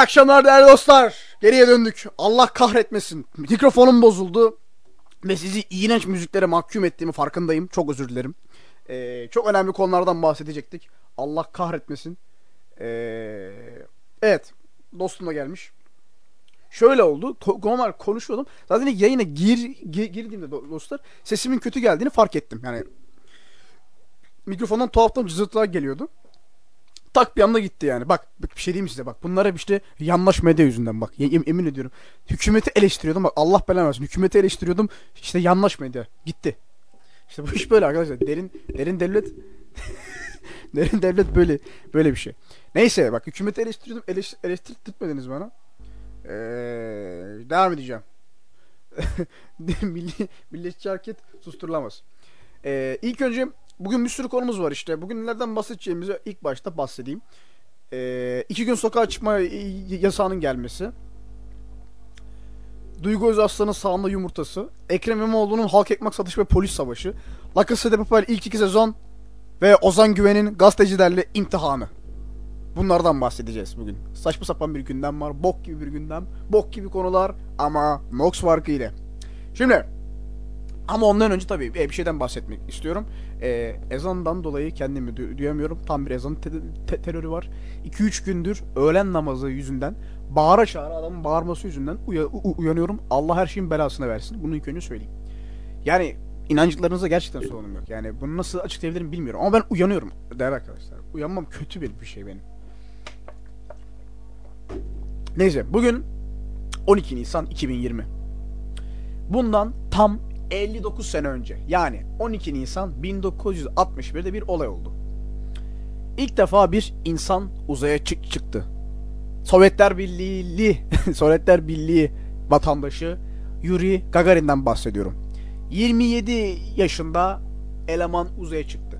İyi akşamlar değerli dostlar. Geriye döndük. Allah kahretmesin. Mikrofonum bozuldu. Ve sizi iğrenç müziklere mahkum ettiğimi farkındayım. Çok özür dilerim. Çok önemli konulardan bahsedecektik. Allah kahretmesin. Evet. Dostum da gelmiş. Şöyle oldu. Normal konuşuyordum. Zaten yayına girdiğimde dostlar sesimin kötü geldiğini fark ettim. Yani mikrofondan tuhaftan cızırtılar geliyordu. Tak bir anda gitti yani. Bak bir şey diyeyim size bak. Bunlara işte yanlış medya yüzünden bak. Emin ediyorum. Hükümeti eleştiriyordum. Bak Allah belanı versin. Hükümeti eleştiriyordum. İşte yanlış medya. Gitti. İşte bu iş böyle arkadaşlar. Derin devlet. Derin devlet böyle bir şey. Neyse bak hükümeti eleştiriyordum. Eleştirtmediniz bana. Devam edeceğim. Milliyetçi hareket susturulamaz. İlk önce bugün bir sürü konumuz var işte. Bugün nelerden bahsedeceğimizi ilk başta bahsedeyim. 2 gün sokağa çıkma yasağının gelmesi. Duygu Özarslan'ın sağında yumurtası. Ekrem İmamoğlu'nun halk ekmek satışı ve polis savaşı. La Casa de Papel ilk 2 sezon. Ve Ozan Güven'in gazetecilerle imtihanı. Bunlardan bahsedeceğiz bugün. Saçma sapan bir gündem var. Bok gibi bir gündem. Bok gibi konular. Ama NOX farkı ile. Şimdi... Ama ondan önce tabii bir şeyden bahsetmek istiyorum. Ezandan dolayı kendimi duyamıyorum. Tam bir ezan terörü var. 2-3 gündür öğlen namazı yüzünden, bağıra çağıra adamın bağırması yüzünden uyanıyorum. Allah her şeyin belasını versin. Bunu ilk önce söyleyeyim. Yani inancılarınıza gerçekten sorunum yok. Yani bunu nasıl açıklayabilirim bilmiyorum. Ama ben uyanıyorum değerli arkadaşlar. Uyanmam kötü bir şey benim. Neyse bugün 12 Nisan 2020. Bundan tam 59 sene önce yani 12 Nisan 1961'de bir olay oldu. İlk defa bir insan uzaya çıktı. Sovyetler Birliği vatandaşı Yuri Gagarin'den bahsediyorum. 27 yaşında eleman uzaya çıktı.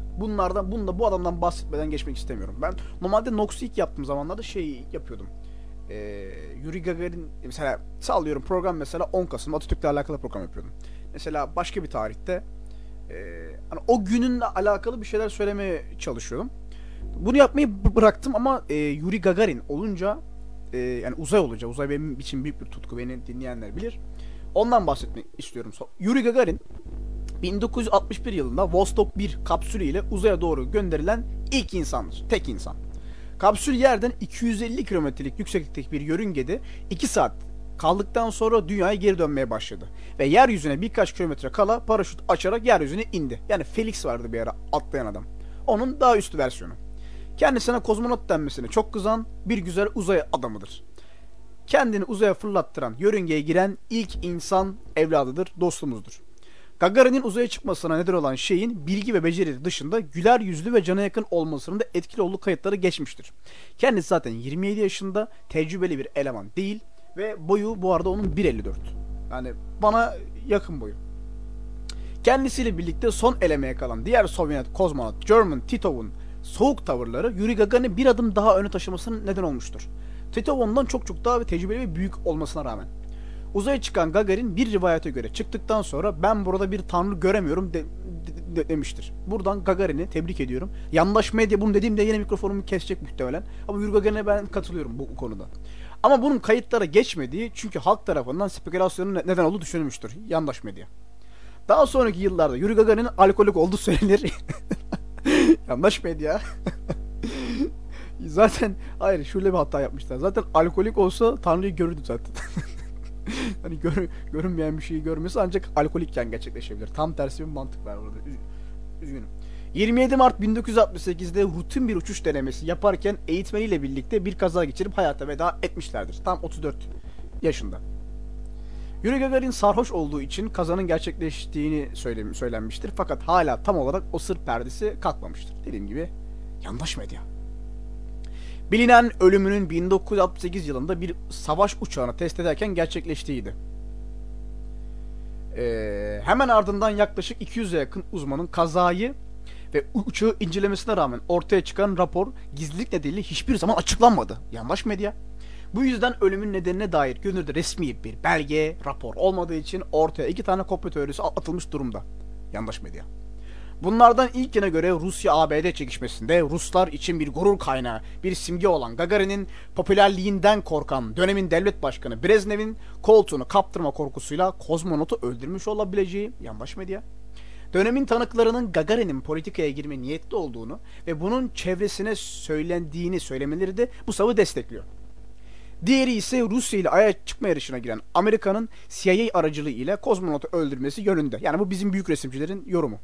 Bu adamdan bahsetmeden geçmek istemiyorum. Ben normalde NOX'u ilk yaptığım zamanlarda şey yapıyordum. Yuri Gagarin mesela sallıyorum program mesela 10 Kasım Atatürk'le alakalı program yapıyordum. Mesela başka bir tarihte hani o gününle alakalı bir şeyler söylemeye çalışıyordum. Bunu yapmayı bıraktım ama Yuri Gagarin olunca yani uzay benim için büyük bir tutku, beni dinleyenler bilir. Ondan bahsetmek istiyorum. Yuri Gagarin 1961 yılında Vostok 1 kapsülü ile uzaya doğru gönderilen ilk insandır. Tek insan. Kapsül yerden 250 kilometrelik yükseklikteki bir yörüngede 2 saat kaldıktan sonra dünyaya geri dönmeye başladı. Ve yeryüzüne birkaç kilometre kala paraşüt açarak yeryüzüne indi. Yani Felix vardı bir ara atlayan adam. Onun daha üstü versiyonu. Kendisine kozmonot denmesine çok kızan bir güzel uzay adamıdır. Kendini uzaya fırlattıran, yörüngeye giren ilk insan evladıdır, dostumuzdur. Gagarin'in uzaya çıkmasına neden olan şeyin bilgi ve beceri dışında güler yüzlü ve cana yakın olmasının da etkili olduğu kayıtları geçmiştir. Kendisi zaten 27 yaşında, tecrübeli bir eleman değil. Ve boyu bu arada onun 1.54. Yani bana yakın boyu. Kendisiyle birlikte son elemeye kalan diğer Sovyet kozmonot German Titov'un soğuk tavırları Yuri Gagarin'i bir adım daha öne taşımasının neden olmuştur. Titov ondan çok daha tecrübeli ve büyük olmasına rağmen. Uzaya çıkan Gagarin bir rivayete göre çıktıktan sonra ben burada bir tanrı göremiyorum demiştir. Buradan Gagarin'i tebrik ediyorum. Yandaş medya bunu dediğimde yine mikrofonumu kesecek muhtemelen. Ama Yuri Gagarin'e ben katılıyorum bu konuda. Ama bunun kayıtlara geçmediği çünkü halk tarafından spekülasyonun neden olduğu düşünülmüştür. Yandaş medya. Daha sonraki yıllarda Yuri Gagarin'in alkolik olduğu söylenir. Yandaş medya. Zaten hayır şöyle bir hata yapmışlar. Zaten alkolik olsa Tanrı'yı görürdü zaten. Hani görünmeyen bir şeyi görmesi ancak alkolikken gerçekleşebilir. Tam tersi bir mantık var orada. Üzgünüm. 27 Mart 1968'de rutin bir uçuş denemesi yaparken eğitmeniyle birlikte bir kaza geçirip hayata veda etmişlerdir. Tam 34 yaşında. Yuri Gagarin sarhoş olduğu için kazanın gerçekleştiğini söylenmiştir. Fakat hala tam olarak o sır perdesi kalkmamıştır. Dediğim gibi yandaş medya. Bilinen ölümünün 1968 yılında bir savaş uçağını test ederken gerçekleştiğiydi. Hemen ardından yaklaşık 200'e yakın uzmanın kazayı ve uçağı incelemesine rağmen ortaya çıkan rapor gizlilik nedeniyle hiçbir zaman açıklanmadı. Yandaş medya. Bu yüzden ölümün nedenine dair gönülde resmi bir belge, rapor olmadığı için ortaya 2 tane komplo teorisi atılmış durumda. Yandaş medya. Bunlardan ilkine göre Rusya-ABD çekişmesinde Ruslar için bir gurur kaynağı, bir simge olan Gagarin'in popülerliğinden korkan dönemin devlet başkanı Brezhnev'in koltuğunu kaptırma korkusuyla kozmonotu öldürmüş olabileceği yandaş medya. Dönemin tanıklarının Gagarin'in politikaya girme niyetli olduğunu ve bunun çevresine söylendiğini söylemeleri de bu savı destekliyor. Diğeri ise Rusya ile Ay'a çıkma yarışına giren Amerika'nın CIA aracılığı ile kozmonotu öldürmesi yönünde. Yani bu bizim büyük resimcilerin yorumu.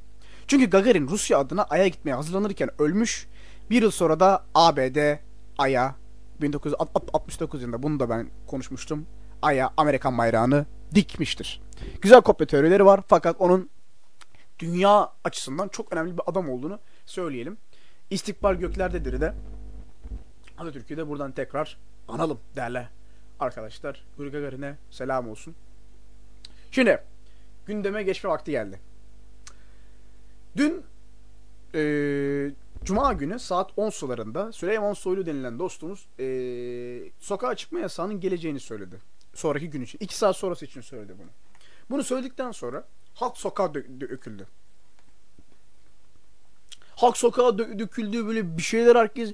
Çünkü Gagarin Rusya adına Ay'a gitmeye hazırlanırken ölmüş. Bir yıl sonra da ABD Ay'a 1969 yılında, bunu da ben konuşmuştum, Ay'a Amerikan bayrağını dikmiştir. Güzel komplo teorileri var fakat onun dünya açısından çok önemli bir adam olduğunu söyleyelim. İstikbal göklerdedir de Atatürk'ü de buradan tekrar analım derler arkadaşlar. Yuri Gagarin'e selam olsun. Şimdi gündeme geçme vakti geldi. Dün Cuma günü saat 10 sularında Süleyman Soylu denilen dostumuz sokağa çıkma yasağının geleceğini söyledi. Sonraki gün için. 2 saat sonrası için söyledi bunu. Bunu söyledikten sonra halk sokağa döküldü. Halk sokağa döküldü, böyle bir şeyler, herkes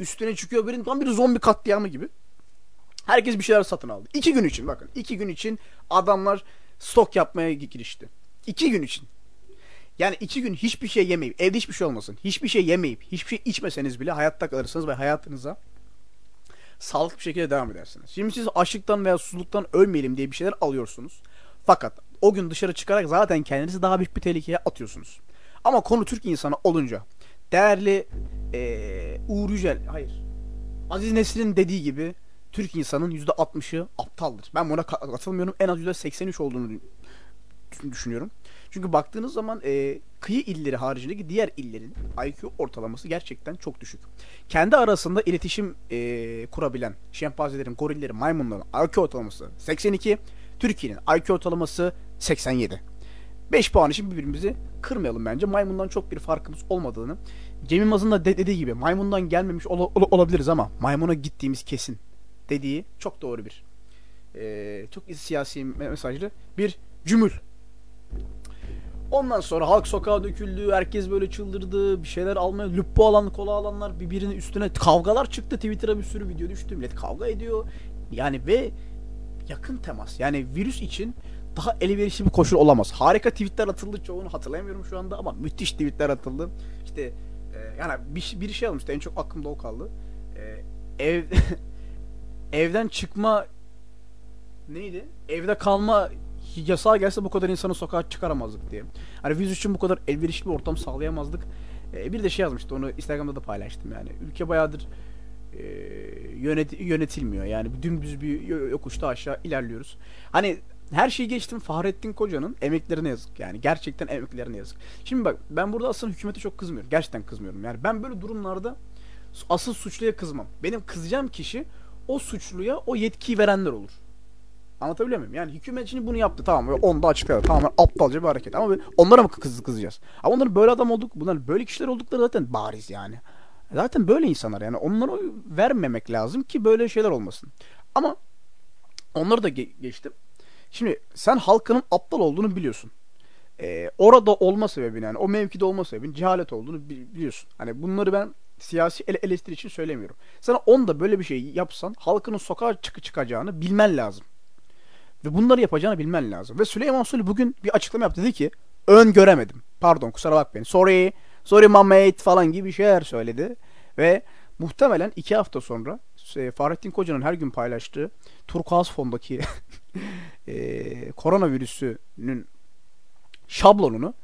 üstüne çıkıyor, birinin tam bir zombi katliamı gibi. Herkes bir şeyler satın aldı. 2 gün için, bakın 2 gün için adamlar stok yapmaya girişti. 2 gün için. Yani 2 gün hiçbir şey yemeyip, evde hiçbir şey olmasın, hiçbir şey yemeyip, hiçbir şey içmeseniz bile hayatta kalırsınız ve hayatınıza sağlıklı bir şekilde devam edersiniz. Şimdi siz açlıktan veya susuzluktan ölmeyelim diye bir şeyler alıyorsunuz. Fakat o gün dışarı çıkarak zaten kendinizi daha büyük bir tehlikeye atıyorsunuz. Ama konu Türk insanı olunca değerli Aziz Nesin'in dediği gibi Türk insanın %60'ı aptaldır. Ben buna katılmıyorum. En az %83 olduğunu düşünüyorum. Çünkü baktığınız zaman kıyı illeri haricindeki diğer illerin IQ ortalaması gerçekten çok düşük. Kendi arasında iletişim kurabilen şempanzelerin, gorillerin, maymunların IQ ortalaması 82. Türkiye'nin IQ ortalaması 87. 5 puan için birbirimizi kırmayalım bence. Maymundan çok bir farkımız olmadığını, Cemil Maz'ın da dediği gibi maymundan gelmemiş olabiliriz ama maymuna gittiğimiz kesin dediği çok doğru bir çok siyasi mesajlı bir cümül. Ondan sonra halk sokağa döküldü, herkes böyle çıldırdı, bir şeyler almaya, lüppo alan, kola alanlar birbirinin üstüne, kavgalar çıktı, Twitter'a bir sürü video düştü, millet kavga ediyor. Yani ve yakın temas, yani virüs için daha elverişli bir koşul olamaz. Harika tweetler atıldı, çoğunu hatırlayamıyorum şu anda ama müthiş tweetler atıldı. İşte yani bir şey almıştı, en çok aklımda o kaldı. Evden çıkma neydi? Evde kalma yasağı gelse bu kadar insanı sokağa çıkaramazdık diye. Hani virüs için bu kadar elverişli bir ortam sağlayamazdık. Bir de şey yazmıştı, onu Instagram'da da paylaştım yani. Ülke bayağıdır yönetilmiyor yani, dümdüz bir yokuşta aşağı ilerliyoruz. Hani her şeyi geçtim, Fahrettin Koca'nın emeklerine yazık yani, gerçekten emeklerine yazık. Şimdi bak, ben burada aslında hükümete çok kızmıyorum, gerçekten kızmıyorum yani. Ben böyle durumlarda asıl suçluya kızmam. Benim kızacağım kişi o suçluya o yetkiyi verenler olur. Anlatabiliyor muyum? Yani hükümet şimdi bunu yaptı, tamam, onda açıkladı, tamam, aptalca bir hareket ama onlara mı kızacağız? Ama onların böyle adam olduk, bunlar böyle kişiler oldukları zaten bariz yani. Zaten böyle insanlar yani, onlara vermemek lazım ki böyle şeyler olmasın. Ama onları da geçtim. Şimdi sen halkının aptal olduğunu biliyorsun. Orada olma sebebini, yani o mevkide olma sebebini cehalet olduğunu biliyorsun. Hani bunları ben siyasi eleştiri için söylemiyorum. Sana onda böyle bir şey yapsan halkının sokağa çıkacağını bilmen lazım. Ve bunları yapacağını bilmen lazım. Ve Süleyman Soylu bugün bir açıklama yaptı, dedi ki öngöremedim. Pardon, kusura bakmayın. Sorry mate falan gibi şeyler söyledi. Ve muhtemelen 2 hafta sonra Fahrettin Koca'nın her gün paylaştığı turkuaz fondaki koronavirüsünün şablonunu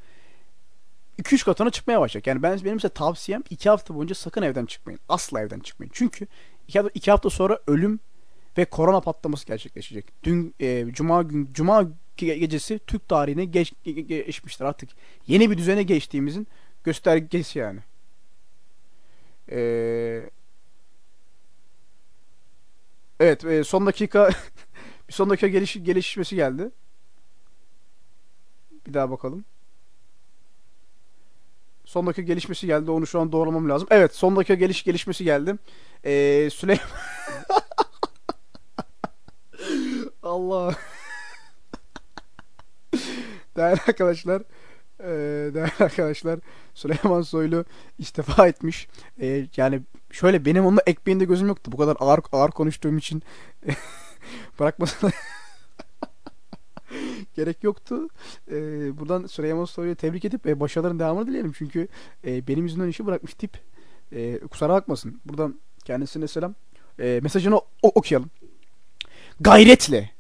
2-3 katına çıkmaya başlayacak. Yani benim size tavsiyem 2 hafta boyunca sakın evden çıkmayın. Asla evden çıkmayın. Çünkü 2 hafta sonra ölüm ve korona patlaması gerçekleşecek. Dün Cuma gecesi Türk tarihine geçmiştir artık. Yeni bir düzene geçtiğimizin göstergesi yani. Evet, son dakika gelişmesi geldi. Bir daha bakalım. Son dakika gelişmesi geldi. Onu şu an doğrulamam lazım. Evet, son dakika gelişmesi geldi. Süleyman Allah değerli arkadaşlar, değerli arkadaşlar, Süleyman Soylu istifa etmiş. Yani şöyle, benim onunla ekmeğinde gözüm yoktu. Bu kadar ağır konuştuğum için bırakmasına gerek yoktu. Buradan Süleyman Soylu'yu tebrik edip başarıların devamını dileyelim. Çünkü benim yüzümden işi bırakmış tip. Kusura bakmasın. Buradan kendisine selam. Mesajını okuyalım. Gayretle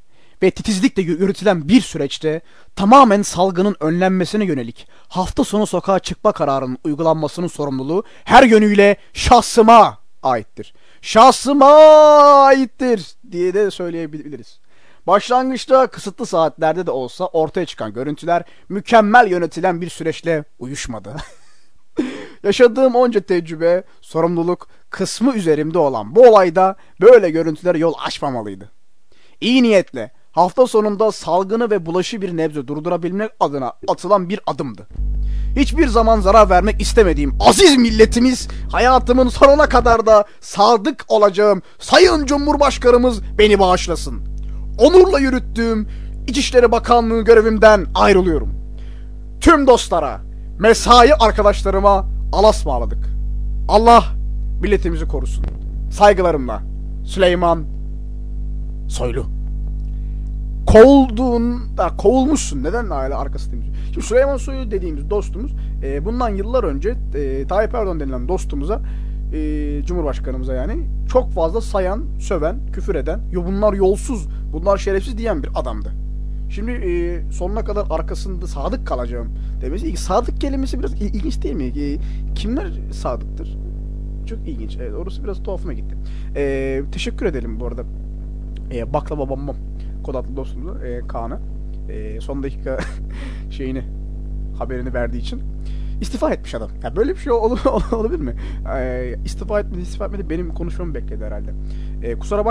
ve titizlikle yürütülen bir süreçte tamamen salgının önlenmesine yönelik hafta sonu sokağa çıkma kararının uygulanmasının sorumluluğu her yönüyle şahsıma aittir. Şahsıma aittir diye de söyleyebiliriz. Başlangıçta kısıtlı saatlerde de olsa ortaya çıkan görüntüler mükemmel yönetilen bir süreçle uyuşmadı. Yaşadığım onca tecrübe, sorumluluk kısmı üzerimde olan bu olayda böyle görüntülere yol açmamalıydı. İyi niyetle hafta sonunda salgını ve bulaşı bir nebze durdurabilmek adına atılan bir adımdı. Hiçbir zaman zarar vermek istemediğim aziz milletimiz, hayatımın sonuna kadar da sadık olacağım Sayın Cumhurbaşkanımız beni bağışlasın. Onurla yürüttüğüm İçişleri Bakanlığı görevimden ayrılıyorum. Tüm dostlara, mesai arkadaşlarıma alasmaladık. Allah milletimizi korusun. Saygılarımla Süleyman Soylu. Kovulmuşsun. Neden hala arkası demiş. Şimdi Süleyman Soylu dediğimiz dostumuz bundan yıllar önce Tayyip Erdoğan denilen dostumuza, Cumhurbaşkanımıza yani, çok fazla sayan, söven, küfür eden, bunlar yolsuz, bunlar şerefsiz diyen bir adamdı. Şimdi sonuna kadar arkasında sadık kalacağım demesi. Sadık kelimesi biraz ilginç değil mi? Kimler sadıktır? Çok ilginç. Evet, orası biraz tuhafıma gitti. Teşekkür edelim bu arada. Baklava bambam Kodatlı dostumuza, Kaan'a son dakika haberini verdiği için. İstifa etmiş adam. Ya böyle bir şey olabilir mi? İstifa etmedi. Benim konuşmamı bekledi herhalde. Kusura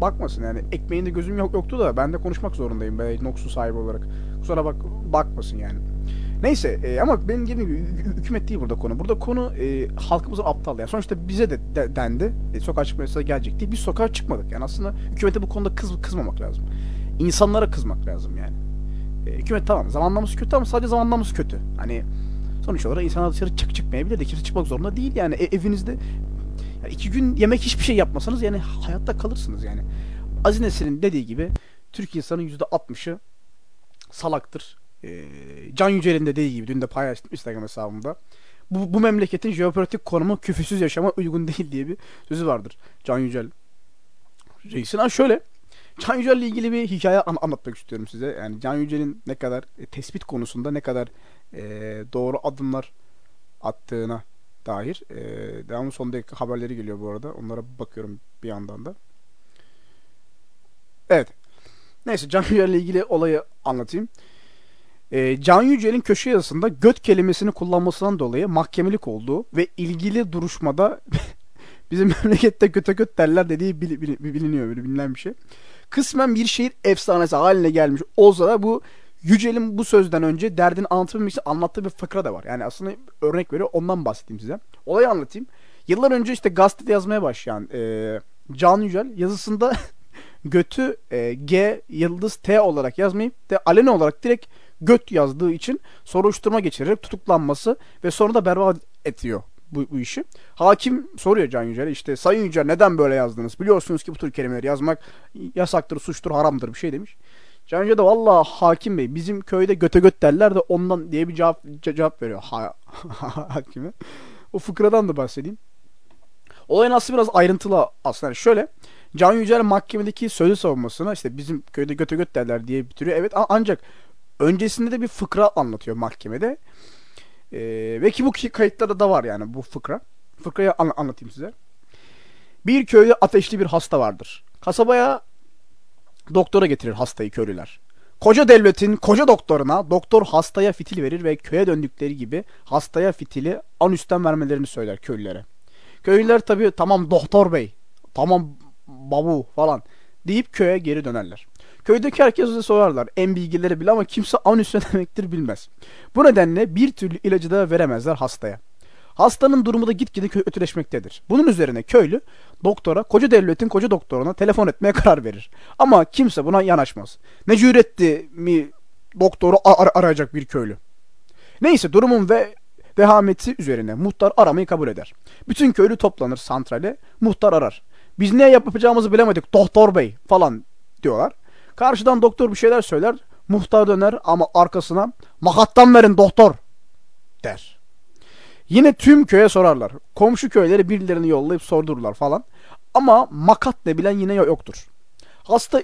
bakmasın yani. Ekmeğinde gözüm yoktu da ben de konuşmak zorundayım. Ben NOX'un sahibi olarak. Kusura bakmasın yani. Neyse ama benim gibi hükümet değil burada konu. Burada konu halkımızın aptal. Yani sonuçta bize de dendi. Sokağa çıkma yasağı gelecek diye. Biz sokağa çıkmadık. Yani aslında hükümete bu konuda kızmamak lazım. İnsanlara kızmak lazım yani. Hükümet tamam. Zamanlaması kötü ama sadece zamanlaması kötü. Hani sonuç olarak insanlar dışarı çıkmayabilir de kimse çıkmak zorunda değil yani. Evinizde yani 2 gün yemek, hiçbir şey yapmasanız yani hayatta kalırsınız yani. Aziz Nesin'in dediği gibi Türk insanın %60'ı salaktır. Can Yücel'in de dediği gibi, dün de paylaştım Instagram hesabımda. Bu memleketin jeopolitik konumu küfürsüz yaşama uygun değil diye bir sözü vardır Can Yücel reisin. Şöyle, Can Yücel'le ilgili bir hikaye anlatmak istiyorum size. Yani Can Yücel'in ne kadar tespit konusunda ne kadar doğru adımlar attığına dair. Devamlı son dakika haberleri geliyor bu arada. Onlara bakıyorum bir yandan da. Evet. Neyse, Can Yücel'le ilgili olayı anlatayım. Can Yücel'in köşe yazısında göt kelimesini kullanmasından dolayı mahkemelik olduğu ve ilgili duruşmada bizim memlekette göte göt derler dediği biliniyor, böyle bilinen bir şey. Kısmen bir şehir efsanesi haline gelmiş olsa da bu Yücel'in bu sözden önce derdini anlatabilmek için anlattığı bir fıkra da var. Yani aslında örnek veriyor, ondan bahsedeyim size. Olayı anlatayım. Yıllar önce işte gazetede yazmaya başlayan Can Yücel yazısında götü G-T olarak yazmayıp de alene olarak direkt göt yazdığı için soruşturma geçirerek tutuklanması ve sonra da berbat ediyor bu işi. Hakim soruyor Can Yücel'e, işte Sayın Yücel neden böyle yazdınız? Biliyorsunuz ki bu tür kelimeleri yazmak yasaktır, suçtur, haramdır bir şey demiş. Can Yücel de vallahi hakim bey, bizim köyde göte göt derler de ondan diye bir cevap veriyor hakime. O fıkradan da bahsedeyim. Olayın aslında biraz ayrıntılı aslında. Yani şöyle, Can Yücel mahkemedeki sözlü savunmasına işte bizim köyde göte göt derler diye bitiriyor. Evet, ancak öncesinde de bir fıkra anlatıyor mahkemede. Ve ki bu kayıtlarda da var yani bu fıkra. Fıkrayı anlatayım size. Bir köyde ateşli bir hasta vardır. Kasabaya doktora getirir hastayı köylüler. Koca devletin koca doktoruna doktor hastaya fitil verir ve köye döndükleri gibi hastaya fitili an üstten vermelerini söyler köylülere. Köylüler tabii tamam doktor bey, tamam babu falan deyip köye geri dönerler. Köydeki herkese sorarlar en bilgileri bile ama kimse anüs ne demektir bilmez. Bu nedenle bir türlü ilacı da veremezler hastaya. Hastanın durumu da gitgide kötüleşmektedir. Bunun üzerine köylü doktora, koca devletin koca doktoruna telefon etmeye karar verir. Ama kimse buna yanaşmaz. Ne cüretti mi doktoru arayacak bir köylü? Neyse, durumun ve vehameti üzerine muhtar aramayı kabul eder. Bütün köylü toplanır santrale, muhtar arar. Biz ne yapacağımızı bilemedik doktor bey falan diyorlar. Karşıdan doktor bir şeyler söyler, muhtar döner ama arkasına makattan verin doktor der. Yine tüm köye sorarlar. Komşu köyleri birilerini yollayıp sordururlar falan. Ama makat ne bilen yine yoktur. Hasta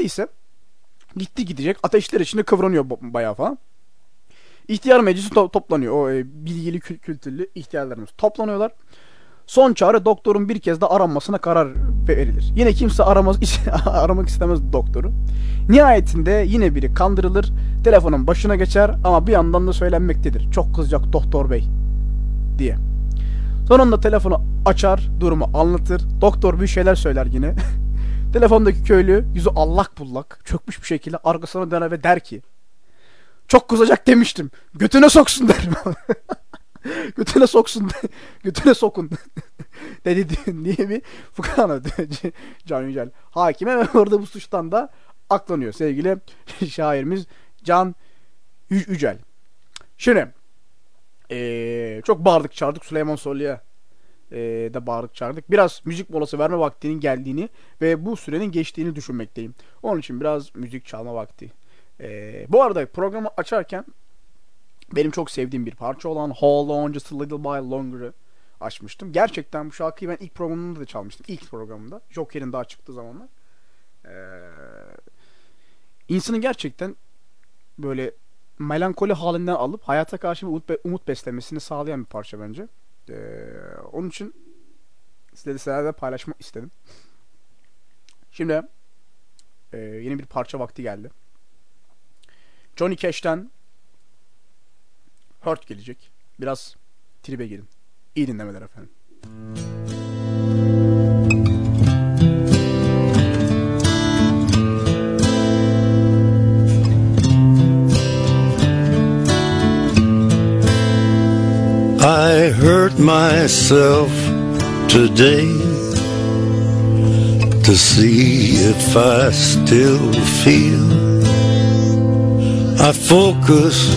ise gitti gidecek ateşler içinde kıvranıyor bayağı falan. İhtiyar meclisi toplanıyor. O bilgili kültürlü ihtiyarlarımız toplanıyorlar. Son çare doktorun bir kez de aranmasına karar verilir. Yine kimse aramak istemez doktoru. Nihayetinde yine biri kandırılır, telefonun başına geçer ama bir yandan da söylenmektedir. Çok kızacak doktor bey diye. Sonunda telefonu açar, durumu anlatır. Doktor bir şeyler söyler yine. Telefondaki köylü yüzü allak bullak, çökmüş bir şekilde arkasına döner ve der ki çok kızacak demiştim. Götüne soksun derim. Götüne sokun dedi diye bir fukara Can Yücel hakime ve orada bu suçtan da aklanıyor sevgili şairimiz Can Yücel. Şimdi çok bağırdık çağırdık Süleyman Soylu'ya da bağırdık çağırdık. Biraz müzik molası verme vaktinin geldiğini ve bu sürenin geçtiğini düşünmekteyim. Onun için biraz müzik çalma vakti. Bu arada programı açarken benim çok sevdiğim bir parça olan Hold On Just A Little While Longer'ı açmıştım. Gerçekten bu şarkıyı ben ilk programımda da çalmıştım. İlk programımda. Joker'in daha çıktığı zamanlar. İnsanı gerçekten böyle melankoli halinden alıp hayata karşı bir umut beslemesini sağlayan bir parça bence. Onun için sizlerle de paylaşmak istedim. Şimdi yeni bir parça vakti geldi. Johnny Cash'ten Hurt gelecek. Biraz tribe girin. İyi dinlemeler efendim. I hurt myself today to see if I still feel. I focus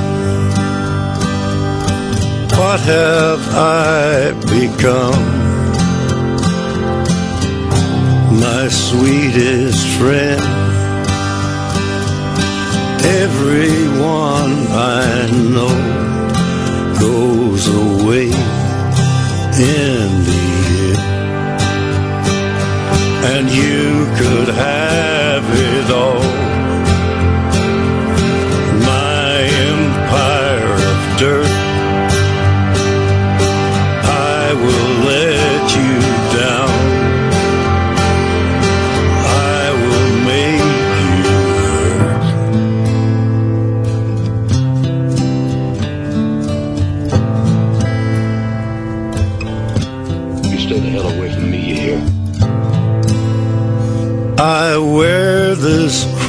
What have I become? My sweetest friend, everyone I know goes away in the end. And you could have it all, my empire of dirt. I wear this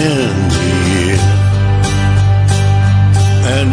in the year. And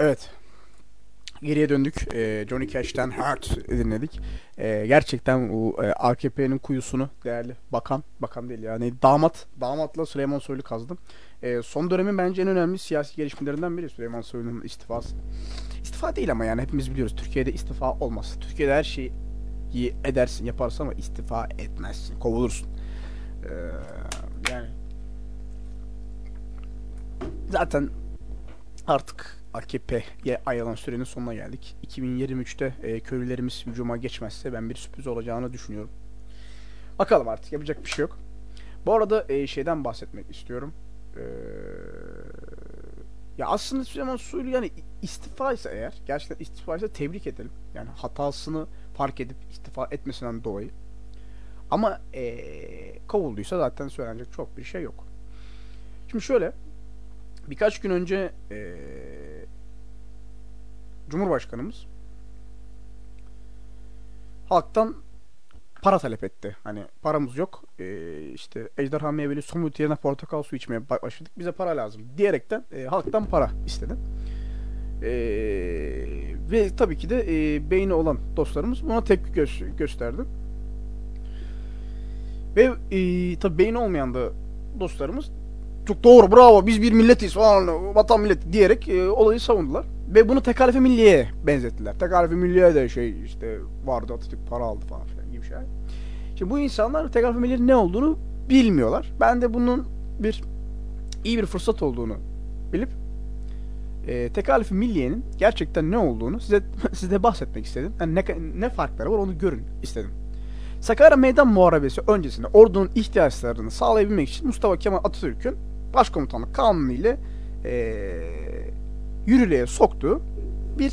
Evet. Geriye döndük. Johnny Cash'ten Heart dinledik. Gerçekten bu AKP'nin kuyusunu değerli bakan değil yani damatla Süleyman Soylu kazdım. Son dönemin bence en önemli siyasi gelişmelerinden biri Süleyman Soylu'nun istifası. İstifa değil ama yani hepimiz biliyoruz Türkiye'de istifa olmaz. Türkiye'de her şeyi edersin, yaparsın ama istifa etmezsin, kovulursun. Yani zaten artık AKP'ye ayrılan sürenin sonuna geldik. 2023'te köylülerimiz hücuma geçmezse ben bir sürpriz olacağını düşünüyorum. Bakalım artık yapacak bir şey yok. Bu arada şeyden bahsetmek istiyorum. Ya aslında Süleyman Soylu yani istifaysa eğer, gerçekten istifaysa tebrik edelim. Yani hatasını fark edip istifa etmesinden dolayı. Ama kovulduysa zaten söylenecek çok bir şey yok. Şimdi şöyle. Birkaç gün önce Cumhurbaşkanımız halktan para talep etti. Hani paramız yok. İşte ejderha meyveli somut yerine portakal suyu içmeye başladık. Bize para lazım diyerekten halktan para istedi. Ve tabii ki de beyni olan dostlarımız buna tepki gösterdi. Ve tabii beyni olmayan da dostlarımız çok doğru, bravo, biz bir milletiz falan, vatan milleti diyerek olayı savundular. Ve bunu Tekalifi Milliye'ye benzettiler. Tekalifi Milliye de şey işte vardı, Atatürk para aldı falan filan gibi şey. Şimdi bu insanlar Tekalifi Milliye'nin ne olduğunu bilmiyorlar. Ben de bunun iyi bir fırsat olduğunu bilip Tekalifi Milliye'nin gerçekten ne olduğunu size bahsetmek istedim. Yani ne farkları var onu görün istedim. Sakarya Meydan Muharebesi öncesinde ordunun ihtiyaçlarını sağlayabilmek için Mustafa Kemal Atatürk'ün Başkomutanlık Kanunu ile yürürlüğe soktuğu bir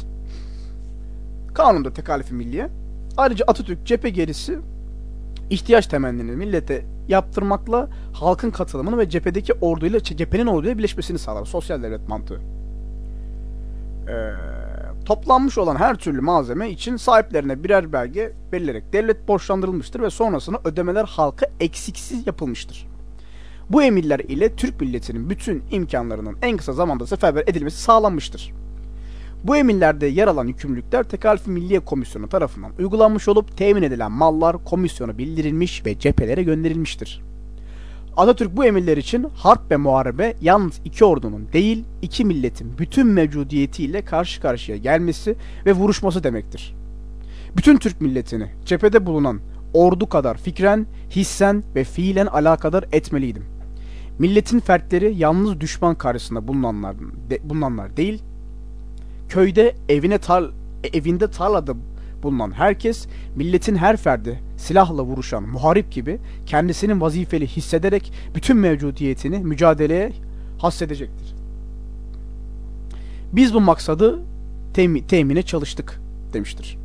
kanundur Tekalifi Milliye. Ayrıca Atatürk cephe gerisi ihtiyaç temennini millete yaptırmakla halkın katılımını ve cephedeki orduyla cephenin orduyla birleşmesini sağlar. Sosyal devlet mantığı. Toplanmış olan her türlü malzeme için sahiplerine birer belge verilerek devlet borçlandırılmıştır ve sonrasında ödemeler halka eksiksiz yapılmıştır. Bu emirler ile Türk milletinin bütün imkanlarının en kısa zamanda seferber edilmesi sağlanmıştır. Bu emirlerde yer alan yükümlülükler Tekalifi Milliye Komisyonu tarafından uygulanmış olup temin edilen mallar komisyona bildirilmiş ve cephelere gönderilmiştir. Atatürk bu emirler için harp ve muharebe yalnız iki ordunun değil, iki milletin bütün mevcudiyetiyle karşı karşıya gelmesi ve vuruşması demektir. Bütün Türk milletini cephede bulunan ordu kadar fikren, hissen ve fiilen alakadar etmeliydim. Milletin fertleri yalnız düşman karşısında bulunanlar değil, köyde, evinde, tarlada bulunan herkes, milletin her ferdi silahla vuruşan muharip gibi kendisinin vazifeli hissederek bütün mevcudiyetini mücadeleye hassedecektir. Biz bu maksadı temine çalıştık demiştir.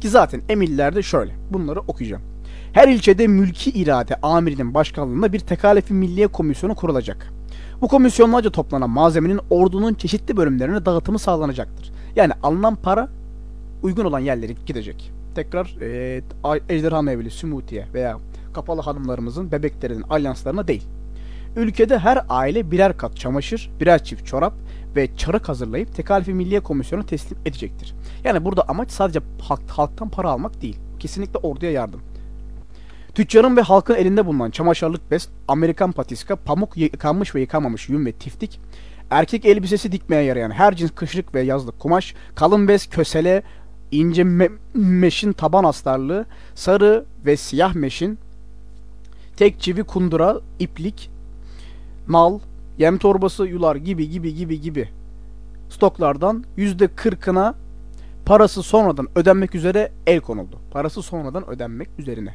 Ki zaten emirlerde şöyle, bunları okuyacağım. Her ilçede mülki irade amirinin başkanlığında bir Tekalifi Milliye Komisyonu kurulacak. Bu komisyonlarca toplanan malzemenin ordunun çeşitli bölümlerine dağıtımı sağlanacaktır. Yani alınan para uygun olan yerlere gidecek. Tekrar ejderha meyveli sümutiye veya kapalı hanımlarımızın bebeklerinin alyanslarına değil. Ülkede her aile birer kat çamaşır, birer çift çorap ve çarık hazırlayıp Tekalifi Milliye Komisyonu'na teslim edecektir. Yani burada amaç sadece halktan para almak değil. Kesinlikle orduya yardım. Tüccarın ve halkın elinde bulunan çamaşırlık bez, Amerikan patiska, pamuk yıkanmış ve yıkanmamış yün ve tiftik, erkek elbisesi dikmeye yarayan her cins kışlık ve yazlık kumaş, kalın bez, kösele, ince meşin taban astarlı, sarı ve siyah meşin, tek çivi kundura, iplik, mal, yem torbası, yular gibi stoklardan %40'ına parası sonradan ödenmek üzere el konuldu. Parası sonradan ödenmek üzerine.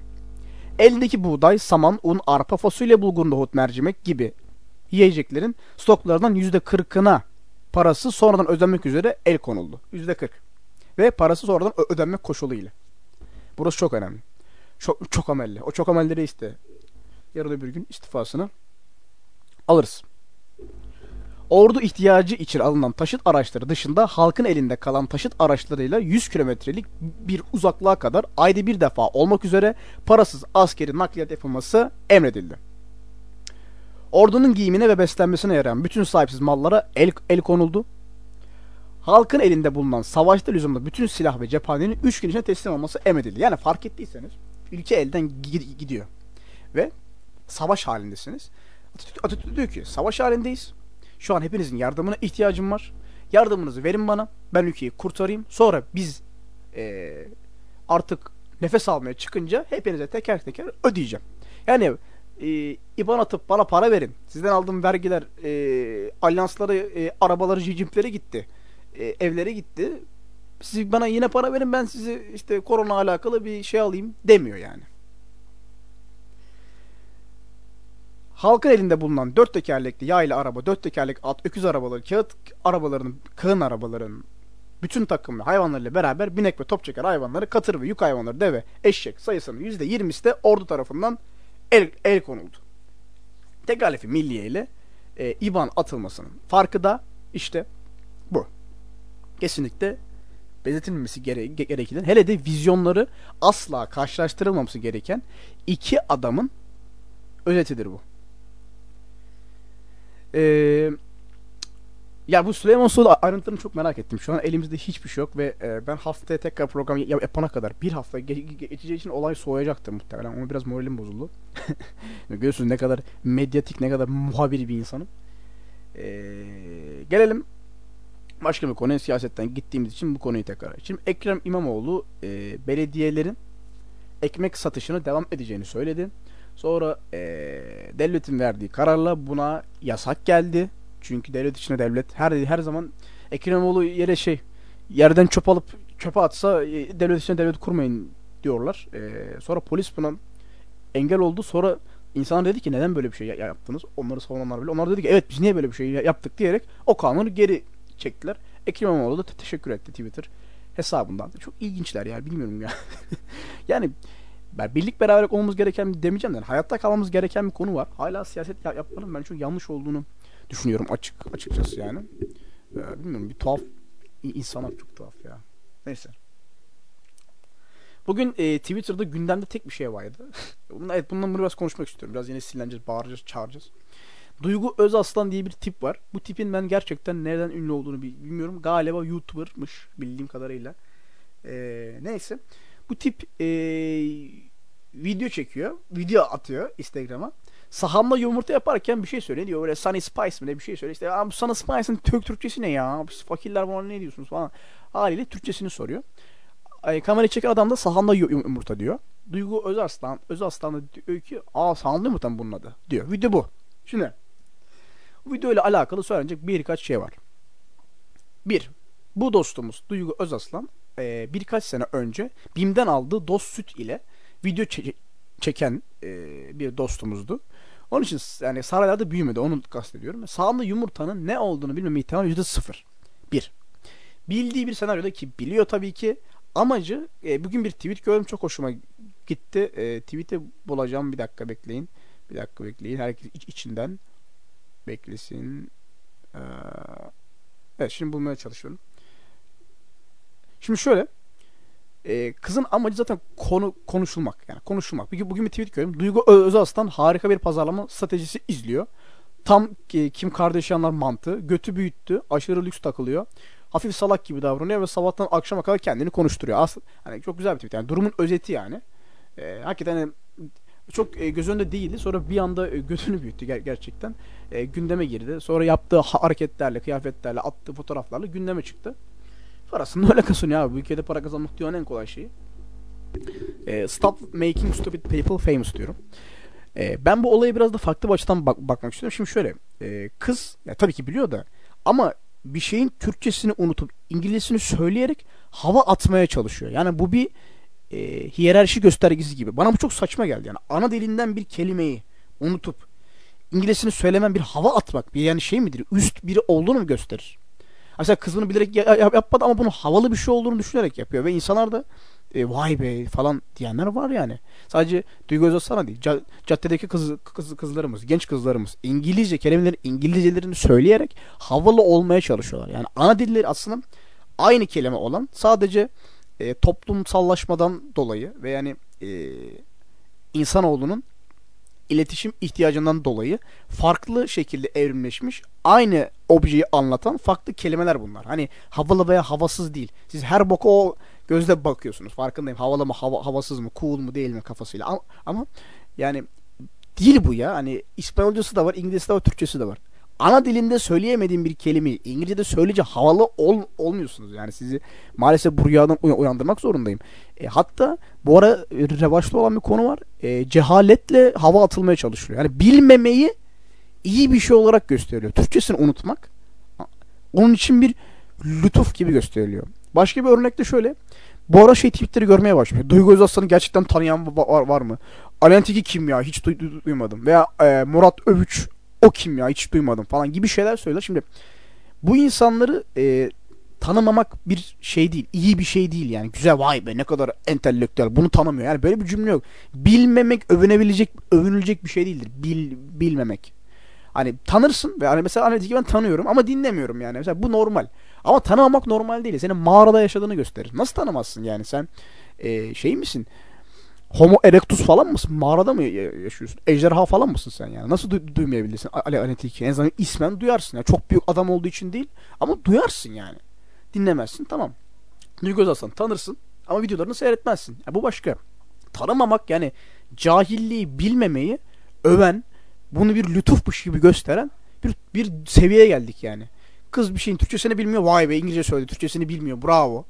Eldeki buğday, saman, un, arpa, fasulye, bulgur, nohut, mercimek gibi yiyeceklerin stoklardan %40'ına parası sonradan ödenmek üzere el konuldu. %40. Ve parası sonradan ödenmek koşuluyla. Burası çok önemli. Çok amelli. O çok amelli reis de yarın öbür gün istifasını alırız. Ordu ihtiyacı için alınan taşıt araçları dışında halkın elinde kalan taşıt araçlarıyla 100 kilometrelik bir uzaklığa kadar ayda bir defa olmak üzere parasız askeri nakliyat yapılması emredildi. Ordunun giyimine ve beslenmesine yarayan bütün sahipsiz mallara el konuldu. halkın elinde bulunan savaşta lüzumlu bütün silah ve cephanenin 3 gün içinde teslim olması emredildi. Yani fark ettiyseniz ülke elden gidiyor ve savaş halindesiniz. Atatürk diyor ki savaş halindeyiz. Şu an hepinizin yardımına ihtiyacım var. Yardımınızı verin bana. Ben ülkeyi kurtarayım. Sonra biz artık nefes almaya çıkınca hepinize teker teker ödeyeceğim. Yani IBAN atıp bana para verin. Sizden aldığım vergiler alyansları, arabaları, cicimleri gitti. Evlere gitti. Siz bana yine para verin, ben sizi işte korona alakalı bir şey alayım demiyor yani. Halkın elinde bulunan 4 tekerlekli yaylı araba, 4 tekerlekli at, öküz arabaları, kağıt arabaların, kığın arabaların bütün takımlı hayvanlarıyla beraber binek ve top çeker hayvanları, katır ve yük hayvanları, deve, eşek sayısının %20'si de ordu tarafından el konuldu. Tekalifi Milliye ile IBAN atılmasının farkı da işte bu. Kesinlikle benzetilmemesi gereken, hele de vizyonları asla karşılaştırılmaması gereken iki adamın özetidir bu. Ya bu Süleyman Soylu ayrıntılarını çok merak ettim. Şu an elimizde hiçbir şey yok ve ben haftaya tekrar program yapana kadar, bir hafta geçeceği için olay soğuyacaktır muhtemelen. Ama biraz moralim bozuldu. Görüyorsunuz ne kadar medyatik, ne kadar muhabir bir insanım. Gelelim başka bir konuya. Siyasetten gittiğimiz için bu konuyu tekrar açayım. Ekrem İmamoğlu belediyelerin ekmek satışını devam edeceğini söyledi. Sonra devletin verdiği kararla buna yasak geldi. Çünkü devlet içinde devlet her zaman Ekrem İmamoğlu yere yerden çöp alıp çöpe atsa devlet içinde devlet kurmayın diyorlar. Sonra polis buna engel oldu. Sonra insan dedi ki neden böyle bir şey yaptınız? Onları savunanlar bile. Onlar dedi ki evet biz niye böyle bir şey yaptık diyerek o kanunu geri çektiler. Ekrem İmamoğlu da teşekkür etti Twitter hesabından. Çok ilginçler yani, bilmiyorum ya. Yani birlik beraberlik olmamız gereken demeyeceğim de yani, hayatta kalmamız gereken bir konu var. Hala siyaset yapmanın ben çok yanlış olduğunu düşünüyorum açıkçası yani. Bilmiyorum, bir tuhaf insanlar, çok tuhaf ya. Neyse. Bugün Twitter'da gündemde tek bir şey vardı. Bundan biraz konuşmak istiyorum. Biraz yine sinirleneceğiz, bağıracağız, çağıracağız. Duygu Özarslan diye bir tip var. Bu tipin ben gerçekten nereden ünlü olduğunu bilmiyorum. Galiba YouTuber'mış bildiğim kadarıyla. Neyse. Bu tip video çekiyor. Video atıyor Instagram'a. Sahamla yumurta yaparken bir şey söylüyor. Diyor böyle Sunny Spice mi ne bir şey söylüyor. İşte bu Sunny Spice'ın Türkçesi ne ya? Fakirler bana ne diyorsunuz falan. Haliyle Türkçesini soruyor. Kamerayı çeken adam da sahamla yumurta diyor. Duygu Özarslan da diyor ki aa sahamlı yumurta mı bunun adı? Diyor. Video bu. Şimdi bu video ile alakalı söylenecek birkaç şey var. 1. Bu dostumuz Duygu Özarslan birkaç sene önce BİM'den aldığı dost süt ile video çeken bir dostumuzdu. Onun için yani saraylarda büyümedi. Onu kastediyorum. Sahamlı yumurtanın ne olduğunu bilmeme ihtimali %0. 1. Bildiği bir senaryoda ki biliyor tabii ki amacı bugün bir tweet gördüm. Çok hoşuma gitti. Tweet'i bulacağım. Bir dakika bekleyin. Herkes içinden beklesin. Evet şimdi bulmaya çalışıyorum. Şimdi şöyle. Kızın amacı zaten konuşulmak. Yani konuşulmak. Bugün bir tweet görüyorum. Duygu Özarslan harika bir pazarlama stratejisi izliyor. Tam Kim Kardashianlar mantığı. Götü büyüttü. Aşırı lüks takılıyor. Hafif salak gibi davranıyor ve sabahtan akşama kadar kendini konuşturuyor. Aslında hani çok güzel bir tweet. Yani durumun özeti yani. Hakikaten hani çok göz önünde değildi. Sonra bir anda gözünü büyüttü gerçekten. Gündeme girdi. Sonra yaptığı hareketlerle, kıyafetlerle, attığı fotoğraflarla gündeme çıktı. Parasının alakası ne abi? Bu ülkede para kazanmak dünyanın en kolay şeyi. Stop making stupid people famous diyorum. Ben bu olaya biraz da farklı bir açıdan bakmak istiyorum. Şimdi şöyle. Kız ya tabii ki biliyor da ama bir şeyin Türkçesini unutup İngilizcesini söyleyerek hava atmaya çalışıyor. Yani bu bir hiyerarşi göstergesi gibi. Bana bu çok saçma geldi. Yani ana dilinden bir kelimeyi unutup İngilizcesini söylemen bir hava atmak, bir yani şey midir? Üst biri olduğunu mu gösterir? Aslında kız bunu bilerek yapmadı ama bunun havalı bir şey olduğunu düşünerek yapıyor ve insanlar da vay be falan diyenler var yani. Sadece Duygu Özarslan değil. Caddedeki kızlarımız, genç kızlarımız İngilizce kelimeleri, İngilizcelerini söyleyerek havalı olmaya çalışıyorlar. Yani ana dilleri aslında aynı kelime olan, sadece toplumsallaşmadan dolayı ve yani insanoğlunun iletişim ihtiyacından dolayı farklı şekilde evrimleşmiş, aynı objeyi anlatan farklı kelimeler bunlar. Hani havalı veya havasız değil. Siz her boka o gözle bakıyorsunuz. Farkındayım. Havalı mı, havasız mı, cool mu, değil mi kafasıyla. Ama yani değil bu ya. Hani İspanyolcası da var, İngilizcesi de var, Türkçesi de var. Ana dilinde söyleyemediğim bir kelimeyi İngilizce'de söyleyince havalı olmuyorsunuz. Yani sizi maalesef bu rüyadan uyandırmak zorundayım. Hatta bu ara revaçta olan bir konu var. Cehaletle hava atılmaya çalışılıyor. Yani bilmemeyi iyi bir şey olarak gösteriliyor. Türkçesini unutmak onun için bir lütuf gibi gösteriliyor. Başka bir örnek de şöyle. Bu ara tweetleri görmeye başladım. Duygu Özarslan'ı gerçekten tanıyan var mı? Alentik'i kim ya? Hiç duymadım. Veya Murat Övüç o kim ya? Hiç duymadım falan gibi şeyler söyler. Şimdi bu insanları tanımamak bir şey değil. İyi bir şey değil yani. Güzel, vay be ne kadar entelektüel. Bunu tanımıyor. Yani böyle bir cümle yok. Bilmemek övünülecek bir şey değildir. Bilmemek. Hani tanırsın ve hani mesela Alentik'i ben tanıyorum ama dinlemiyorum yani. Mesela bu normal. Ama tanımamak normal değil. Senin mağarada yaşadığını gösterir. Nasıl tanımazsın yani? Sen şey misin? Homo erectus falan mısın? Mağarada mı yaşıyorsun? Ejderha falan mısın sen yani? Nasıl duymayabilirsin? Alentik'i en azından ismen duyarsın. Yani çok büyük adam olduğu için değil ama duyarsın yani. Dinlemezsin, tamam. Duygu Özarslan tanırsın ama videolarını seyretmezsin. Yani bu başka. Tanımamak yani cahilliği, bilmemeyi öven, bunu bir lütufmuş gibi gösteren bir seviyeye geldik yani. Kız bir şeyin Türkçesini bilmiyor. Vay be İngilizce söyledi. Türkçesini bilmiyor. Bravo.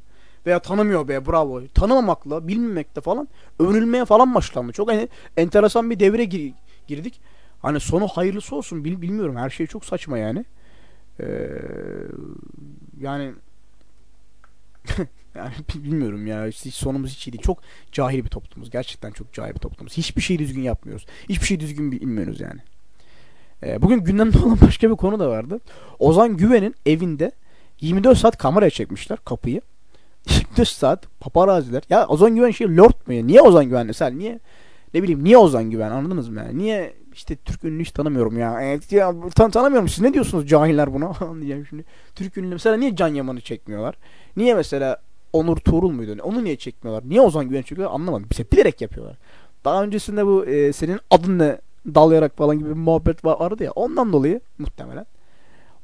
Veya tanımıyor be. Bravo. Tanımamakla, bilmemekle falan övünülmeye falan başlandı. Çok enteresan bir devre girdik. Hani sonu hayırlısı olsun. Bilmiyorum. Her şey çok saçma yani. Yani yani bilmiyorum ya. Hiç sonumuz hiç iyi değil. Çok cahil bir toplumuz. Gerçekten çok cahil bir toplumuz. Hiçbir şeyi düzgün yapmıyoruz. Hiçbir şeyi düzgün bilmiyoruz yani. Bugün gündemde olan başka bir konu da vardı. Ozan Güven'in evinde 24 saat kameraya çekmişler kapıyı. 24 saat paparaziler. Ya Ozan Güven şey lord mu ya? Niye Ozan Güven? Mesela niye? Ne bileyim niye Ozan Güven? Anladınız mı yani? Niye işte Türk ünlü hiç tanımıyorum ya. Ya tanımıyorum. Siz ne diyorsunuz cahiller buna? Anlayacağım şimdi. Türk ünlü mesela niye Can Yaman'ı çekmiyorlar? Niye mesela Onur Tuğrul muydu? Onu niye çekmiyorlar? Niye Ozan Güven çekiyorlar? Anlamadım. Bize bilerek yapıyorlar. Daha öncesinde bu senin adın ne? Dalayarak falan gibi bir muhabbet vardı ya. Ondan dolayı muhtemelen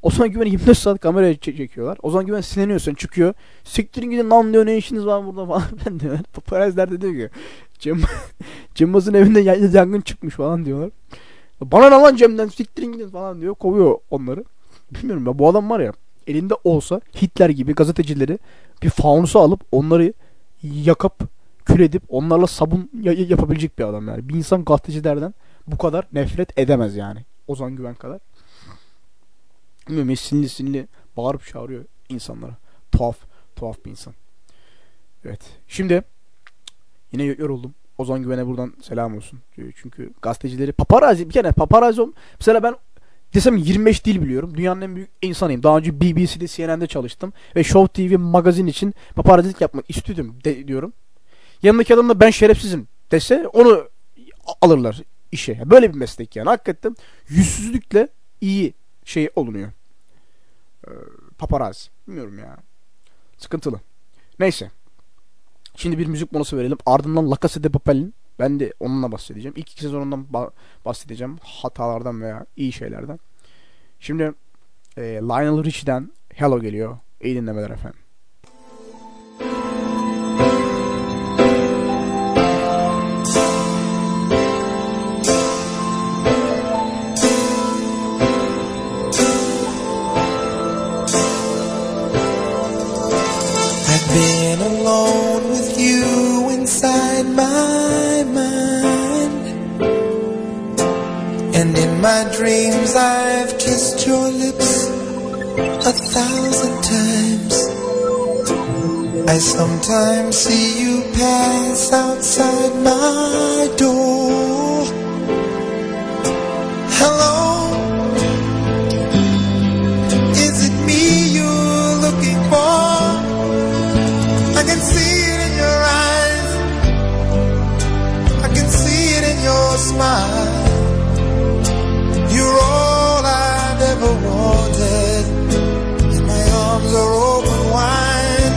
Ozan Güven'i 24 saat kameraya çekiyorlar. Ozan Güven sinirleniyorsun, çıkıyor. Siktirin gidin lan diyor, ne işiniz var burada falan filan diyorlar. Paparaziler de diyor ki Cem Maz'ın evinde yangın çıkmış falan diyorlar. Bana ne lan Cem'den, siktirin gidin falan diyor. Kovuyor onları. Bilmiyorum ya, bu adam var ya, elinde olsa Hitler gibi gazetecileri bir fanusa alıp onları yakıp kül edip onlarla sabun yapabilecek bir adam yani. Bir insan gazetecilerden bu kadar nefret edemez yani. Ozan Güven kadar. Bilmiyorum, sinirli bağırıp çağırıyor insanlara. Tuhaf bir insan. Evet. Şimdi yine yoruldum. Ozan Güven'e buradan selam olsun. Çünkü gazetecileri paparazi, bir kere paparazi mesela ben desem 25 dil biliyorum. Dünyanın en büyük insanıyım. Daha önce BBC'de, CNN'de çalıştım ve Show TV magazin için paparazilik yapmak istiyordum diyorum. Yanındaki adam da ben şerefsizim dese onu alırlar işe. Böyle bir meslek yani. Hakikaten yüzsüzlükle iyi şey olunuyor. Paparazzi. Bilmiyorum ya. Sıkıntılı. Neyse. Şimdi bir müzik molası verelim. Ardından La Casa de Papel'in, ben de onunla bahsedeceğim. İlk iki sezonundan bahsedeceğim. Hatalardan veya iyi şeylerden. Şimdi Lionel Richie'den Hello geliyor. İyi dinlemeler efendim. My dreams, I've kissed your lips 1,000 times. I sometimes see you pass outside my door. Hello, is it me you're looking for? I can see it in your eyes, I can see it in your smile. You're all I've ever wanted, and my arms are open wide.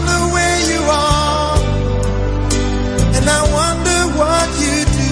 where you are, and I wonder what you do.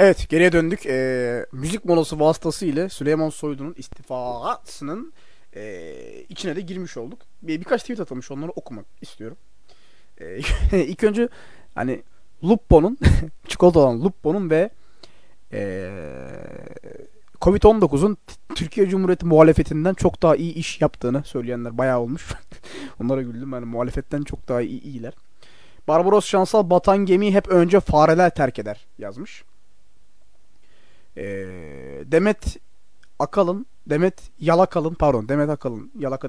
Evet, geriye döndük. Müzik molası vasıtasıyla Süleyman Soylu'nun istifasının içine de girmiş olduk. Birkaç tweet atılmış, onları okumak istiyorum. İlk önce hani Lupo'nun, çikolata olan Lupo'nun ve Covid-19'un Türkiye Cumhuriyeti muhalefetinden çok daha iyi iş yaptığını söyleyenler bayağı olmuş. Onlara güldüm. Yani muhalefetten çok daha iyiler. Barbaros Şansal batan gemiyi hep önce fareler terk eder yazmış. Demet Akalın, yalaka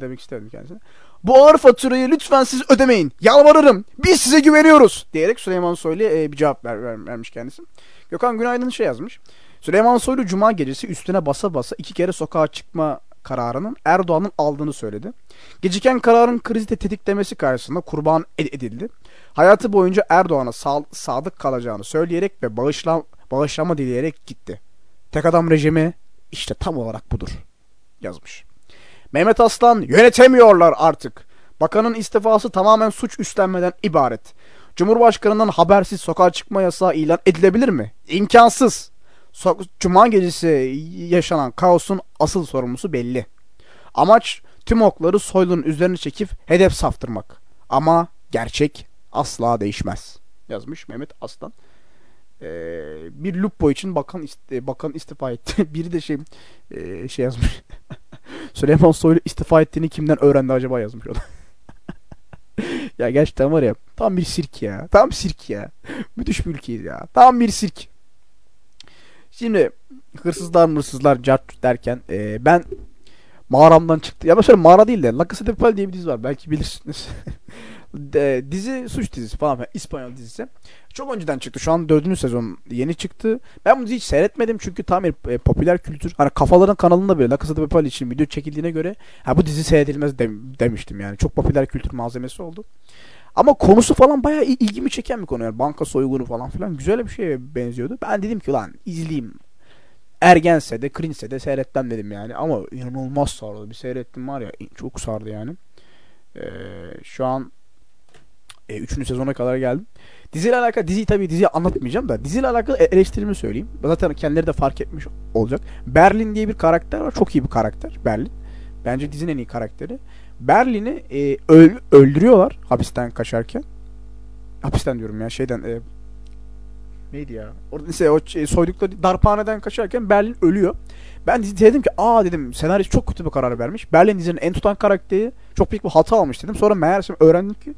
demek istemedim kendisine. Bu ağır faturayı lütfen siz ödemeyin, yalvarırım, biz size güveniyoruz diyerek Süleyman Soylu bir cevap vermiş kendisi. Gökhan Günaydın yazmış. Süleyman Soylu cuma gecesi üstüne basa basa 2 kere sokağa çıkma kararının Erdoğan'ın aldığını söyledi. Geciken kararın krizi de tetiklemesi karşısında kurban edildi. Hayatı boyunca Erdoğan'a sadık kalacağını söyleyerek ve bağışlama dileyerek gitti. Tek adam rejimi işte tam olarak budur yazmış. Mehmet Aslan, yönetemiyorlar artık. Bakanın istifası tamamen suç üstlenmeden ibaret. Cumhurbaşkanından habersiz sokağa çıkma yasağı ilan edilebilir mi? İmkansız. Cuma gecesi yaşanan kaosun asıl sorumlusu belli. Amaç tüm okları Soylu'nun üzerine çekip hedef saptırmak. Ama gerçek asla değişmez yazmış Mehmet Aslan. Bir lupo için bakan istifa etti. Biri de şey yazmış. Süleyman Soylu istifa ettiğini kimden öğrendi acaba yazmış o da. Ya gerçekten var ya. Tam bir sirk ya. Müthiş bir ülkeyiz ya. Tam bir sirk. Şimdi hırsızlar cart derken ben mağaramdan çıktım. Ya mesela mağara değil de La Casa de Papel diye bir dizi var. Belki bilirsiniz. dizi suç dizisi falan, İspanyol dizisi. Çok önceden çıktı. Şu an 4. sezon yeni çıktı. Ben bunu hiç seyretmedim çünkü tam bir popüler kültür. Hani kafaların kanalında bile La Casa de Papel için video çekildiğine göre bu dizi seyredilmez demiştim yani. Çok popüler kültür malzemesi oldu. Ama konusu falan bayağı ilgimi çeken bir konu. Yani banka soygunu falan filan güzel bir şeye benziyordu. Ben dedim ki lan izleyeyim. Ergense de cringe'se de seyretmem dedim yani. Ama inanılmaz sardı. Bir seyrettim var ya, çok sardı yani. Şu an 3. sezona kadar geldim. Diziyle alakalı, diziyi anlatmayacağım da, diziyle alakalı eleştirimi söyleyeyim. Zaten kendileri de fark etmiş olacak. Berlin diye bir karakter var. Çok iyi bir karakter Berlin. Bence dizinin en iyi karakteri. Berlin'i öldürüyorlar hapisten kaçarken. Hapisten diyorum ya, şeyden neydi ya? Orada neyse, o soydukları darphaneden kaçarken Berlin ölüyor. Ben dedim ki dedim senarist çok kötü bir karar vermiş. Berlin dizinin en tutan karakteri, çok büyük bir hata almış dedim. Sonra meğerse öğrendik ki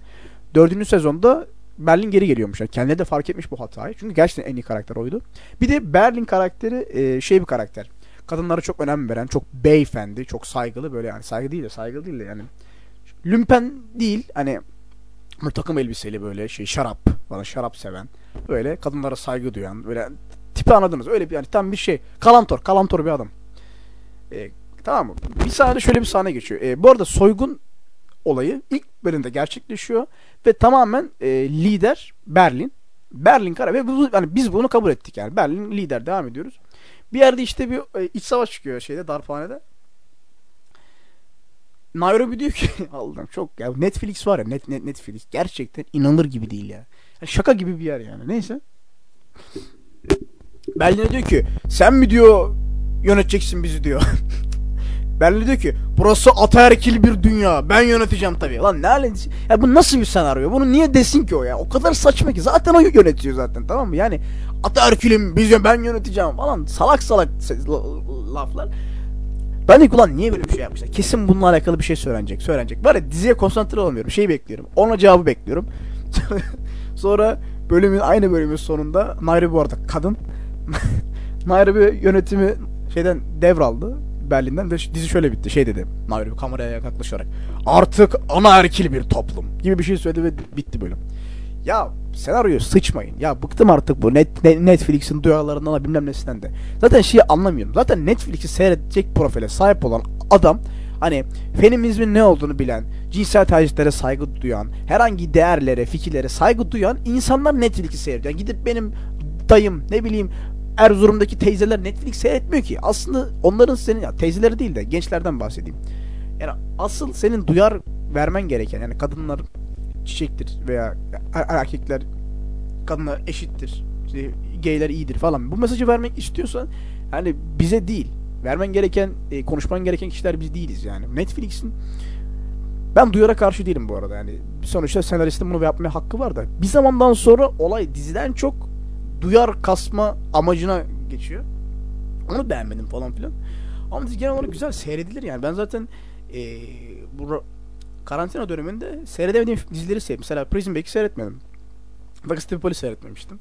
4. sezonda Berlin geri geliyormuş. Yani kendileri de fark etmiş bu hatayı. Çünkü gerçekten en iyi karakter oydu. Bir de Berlin karakteri bir karakter. Kadınlara çok önem veren, çok beyefendi, çok saygılı, böyle yani saygılı değil de yani lümpen değil, hani takım elbiseli, böyle şarap seven, böyle kadınlara saygı duyan, böyle tipi anladınız, öyle bir yani tam bir kalantor bir adam. Tamam mı? Bir sahne, şöyle bir sahne geçiyor. Bu arada soygun olayı ilk bölümde gerçekleşiyor ve tamamen lider Berlin ve yani biz bunu kabul ettik yani, Berlin lider, devam ediyoruz. Bir yerde işte bir iç savaş çıkıyor darphanede. Nairobi diyor ki Allah'ım çok ya, Netflix var ya, Netflix gerçekten inanılır gibi değil ya. Yani şaka gibi bir yer yani. Neyse. Berlin'e diyor ki sen mi diyor yöneteceksin bizi diyor. Berlin'e diyor ki burası ataerkil bir dünya. Ben yöneteceğim tabii. Lan ne alakası? Ya bu nasıl bir senaryo? Bunu niye desin ki o ya? O kadar saçma ki. Zaten o yönetiyor zaten, tamam mı? Yani ataerkilim, ben yöneteceğim falan. Salak laflar. Ben de ulan niye böyle bir şey yapmışlar? Kesin bununla alakalı bir şey söylenecek. Var ya, diziye konsantre olamıyorum. Bekliyorum. Ona cevabı bekliyorum. Sonra aynı bölümün sonunda Nairobi, bu arada kadın. Nairobi yönetimi devraldı. Berlin'den ve dizi şöyle bitti. Dedi. Nairobi kameraya yaklaşarak. Artık anaerkil bir toplum gibi bir şey söyledi ve bitti bölüm. Ya senaryoyu sıçmayın. Ya bıktım artık bu Netflix'in duyarlarından da bilmem nesinden de. Zaten anlamıyorum. Zaten Netflix'i seyredecek profile sahip olan adam, hani feminizmin ne olduğunu bilen, cinsel tercihlere saygı duyan, herhangi değerlere, fikirlere saygı duyan insanlar Netflix'i seyrediyor. Yani gidip benim dayım, ne bileyim Erzurum'daki teyzeler Netflix seyretmiyor ki. Aslında onların teyzeleri değil de gençlerden bahsedeyim. Yani asıl senin duyar vermen gereken, yani kadınlar çiçektir veya erkekler kadınlar eşittir, gayler iyidir falan. Bu mesajı vermek istiyorsan hani bize değil. Vermen gereken, konuşman gereken kişiler biz değiliz yani. Netflix'in, ben duyara karşı değilim bu arada yani. Sonuçta senaristin bunu yapmaya hakkı var da. Bir zamandan sonra olay diziden çok duyar kasma amacına geçiyor. Onu beğenmedim falan filan. Ama genel olarak güzel seyredilir yani. Ben zaten bu karantina döneminde seyredemediğim dizileri sevdim. Mesela Prison Break'i seyretmedim. La Casa de Papel'i seyretmemiştim.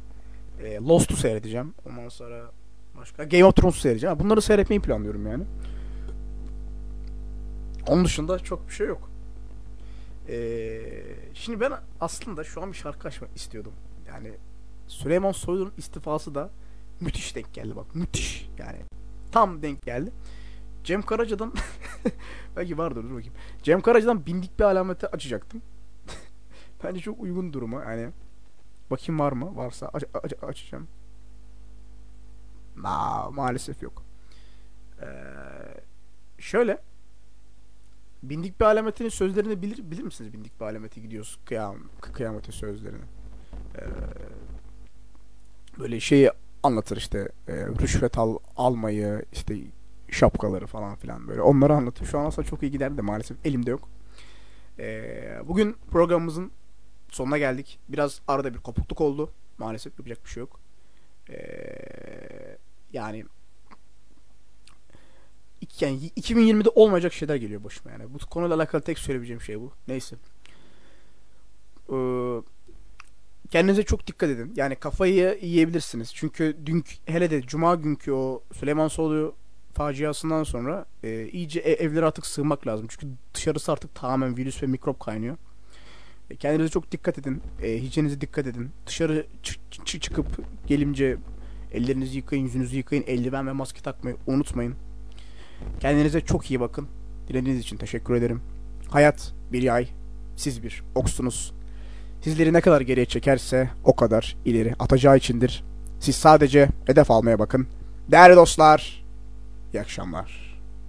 Lost'u seyredeceğim. Ondan sonra başka Game of Thrones'u seyredeceğim. Bunları seyretmeyi planlıyorum yani. Onun dışında çok bir şey yok. Şimdi ben aslında şu an bir şarkı açmak istiyordum. Yani Süleyman Soylu'nun istifası da müthiş denk geldi bak. Müthiş yani. Tam denk geldi. Cem Karaca'dan belki vardır, dur bakayım. Cem Karaca'dan bindik bir alameti açacaktım. Bence çok uygun duruma yani. Bakayım var mı? Varsa açacağım. Maalesef yok. Şöyle. Bindik bir alametinin sözlerini bilir misiniz? Bindik bir alamete gidiyoruz kıyamete sözlerini. Böyle anlatır rüşvet almayı, şapkaları falan filan, böyle onları anlatıyor. Şu an aslında çok iyi giderdi de maalesef elimde yok. Bugün programımızın sonuna geldik. Biraz arada bir kopukluk oldu. Maalesef yapacak bir şey yok. Yani 2020'de olmayacak şeyler geliyor başıma yani. Bu konuyla alakalı tek söyleyebileceğim şey bu. Neyse. Kendinize çok dikkat edin. Yani kafayı yiyebilirsiniz. Çünkü hele de cuma günkü o Süleyman Soylu faciasından sonra iyice evlere artık sığmak lazım. Çünkü dışarısı artık tamamen virüs ve mikrop kaynıyor. Kendinize çok dikkat edin. Hijyenize dikkat edin. Dışarı çıkıp gelince ellerinizi yıkayın, yüzünüzü yıkayın. Eldiven ve maske takmayı unutmayın. Kendinize çok iyi bakın. Dinlediğiniz için teşekkür ederim. Hayat bir yay, siz bir oksunuz. Sizleri ne kadar geriye çekerse o kadar ileri atacağı içindir. Siz sadece hedef almaya bakın. Değerli dostlar, iyi akşamlar.